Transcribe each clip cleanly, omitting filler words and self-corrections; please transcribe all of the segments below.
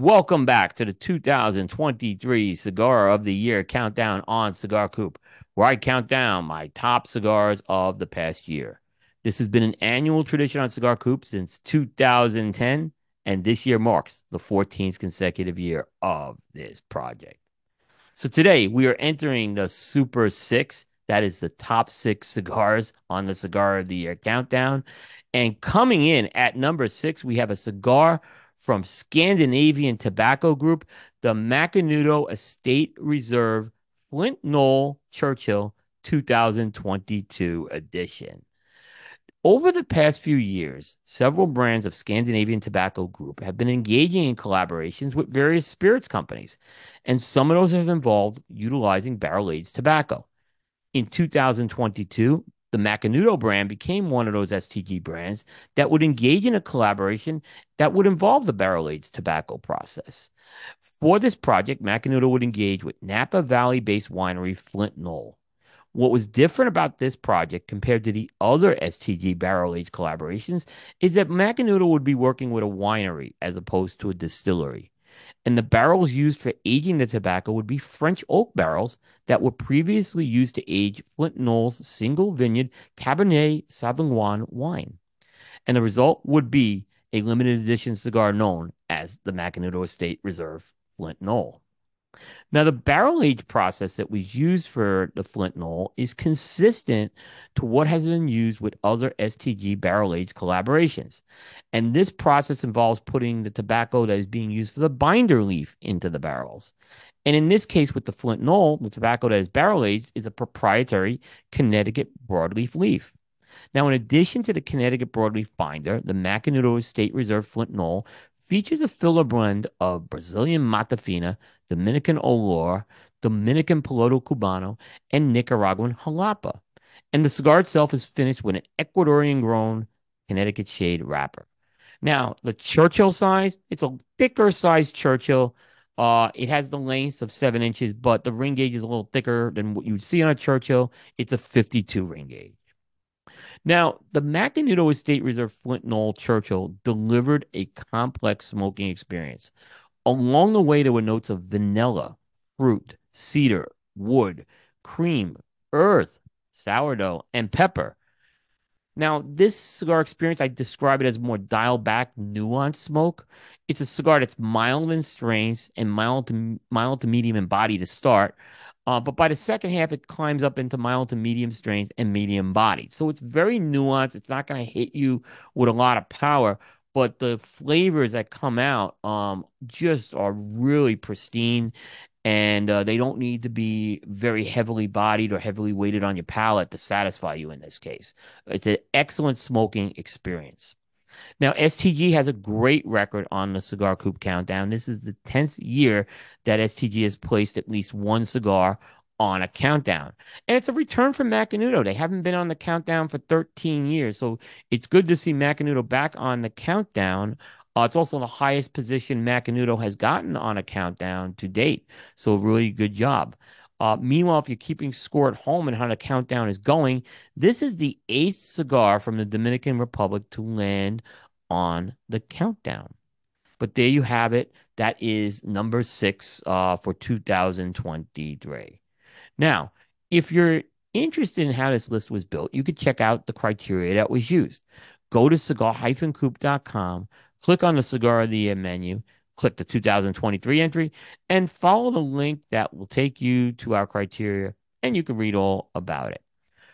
Welcome back to the 2023 Cigar of the Year Countdown on Cigar Coop, where I count down my top cigars of the past year. This has been an annual tradition on Cigar Coop since 2010, and this year marks the 14th consecutive year of this project. So today, we are entering the Super 6. That is the top 6 cigars on the Cigar of the Year Countdown. And coming in at number 6, we have a cigar from Scandinavian Tobacco Group, the Macanudo Estate Reserve Flint Knoll Churchill 2022 edition. Over the past few years, several brands of Scandinavian Tobacco Group have been engaging in collaborations with various spirits companies, and some of those have involved utilizing barrel-aged tobacco. In 2022, the Macanudo brand became one of those STG brands that would engage in a collaboration that would involve the barrel-aged tobacco process. For this project, Macanudo would engage with Napa Valley-based winery Flint Knoll. What was different about this project compared to the other STG barrel-aged collaborations is that Macanudo would be working with a winery as opposed to a distillery. And the barrels used for aging the tobacco would be French oak barrels that were previously used to age Flint Knoll's single vineyard Cabernet Sauvignon wine. And the result would be a limited edition cigar known as the Macanudo Estate Reserve Flint Knoll. Now, the barrel age process that was used for the Flint Knoll is consistent to what has been used with other STG barrel age collaborations. And this process involves putting the tobacco that is being used for the binder leaf into the barrels. And in this case, with the Flint Knoll, the tobacco that is barrel aged is a proprietary Connecticut broadleaf leaf. Now, in addition to the Connecticut broadleaf binder, the Macanudo Estate Reserve Flint Knoll features a filler blend of Brazilian Matafina, Dominican Olor, Dominican Piloto Cubano, and Nicaraguan Jalapa. And the cigar itself is finished with an Ecuadorian-grown Connecticut shade wrapper. Now, the Churchill size, it's a thicker-sized Churchill. It has the lengths of 7 inches, but the ring gauge is a little thicker than what you would see on a Churchill. It's a 52 ring gauge. Now, the Macanudo Estate Reserve Flint Knoll Churchill delivered a complex smoking experience. Along the way, there were notes of vanilla, fruit, cedar, wood, cream, earth, sourdough, and pepper. Now, this cigar experience, I describe it as more dial-back, nuanced smoke. It's a cigar that's mild in strains and mild to medium in body to start. But by the second half, it climbs up into mild to medium strains and medium body. So it's very nuanced. It's not going to hit you with a lot of power. But the flavors that come out just are really pristine. And they don't need to be very heavily bodied or heavily weighted on your palate to satisfy you in this case. It's an excellent smoking experience. Now, STG has a great record on the Cigar Coop Countdown. This is the 10th year that STG has placed at least one cigar on a countdown. And it's a return from Macanudo. They haven't been on the countdown for 13 years. So it's good to see Macanudo back on the countdown. It's also the highest position Macanudo has gotten on a countdown to date. So really good job. Meanwhile, if you're keeping score at home and how the countdown is going, this is the 8th cigar from the Dominican Republic to land on the countdown. But there you have it. That is number 6 for 2023. Now, if you're interested in how this list was built, you could check out the criteria that was used. Go to cigar-coop.com. Click on the Cigar of the Year menu, click the 2023 entry, and follow the link that will take you to our criteria, and you can read all about it.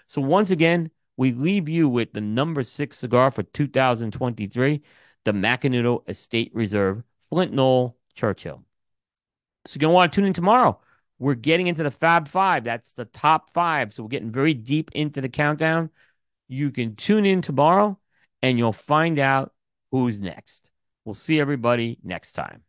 So once again, we leave you with the number 6 cigar for 2023, the Macanudo Estate Reserve Flint Knoll Churchill. So you're going to want to tune in tomorrow. We're getting into the Fab 5. That's the top 5. So we're getting very deep into the countdown. You can tune in tomorrow, and you'll find out who's next. We'll see everybody next time.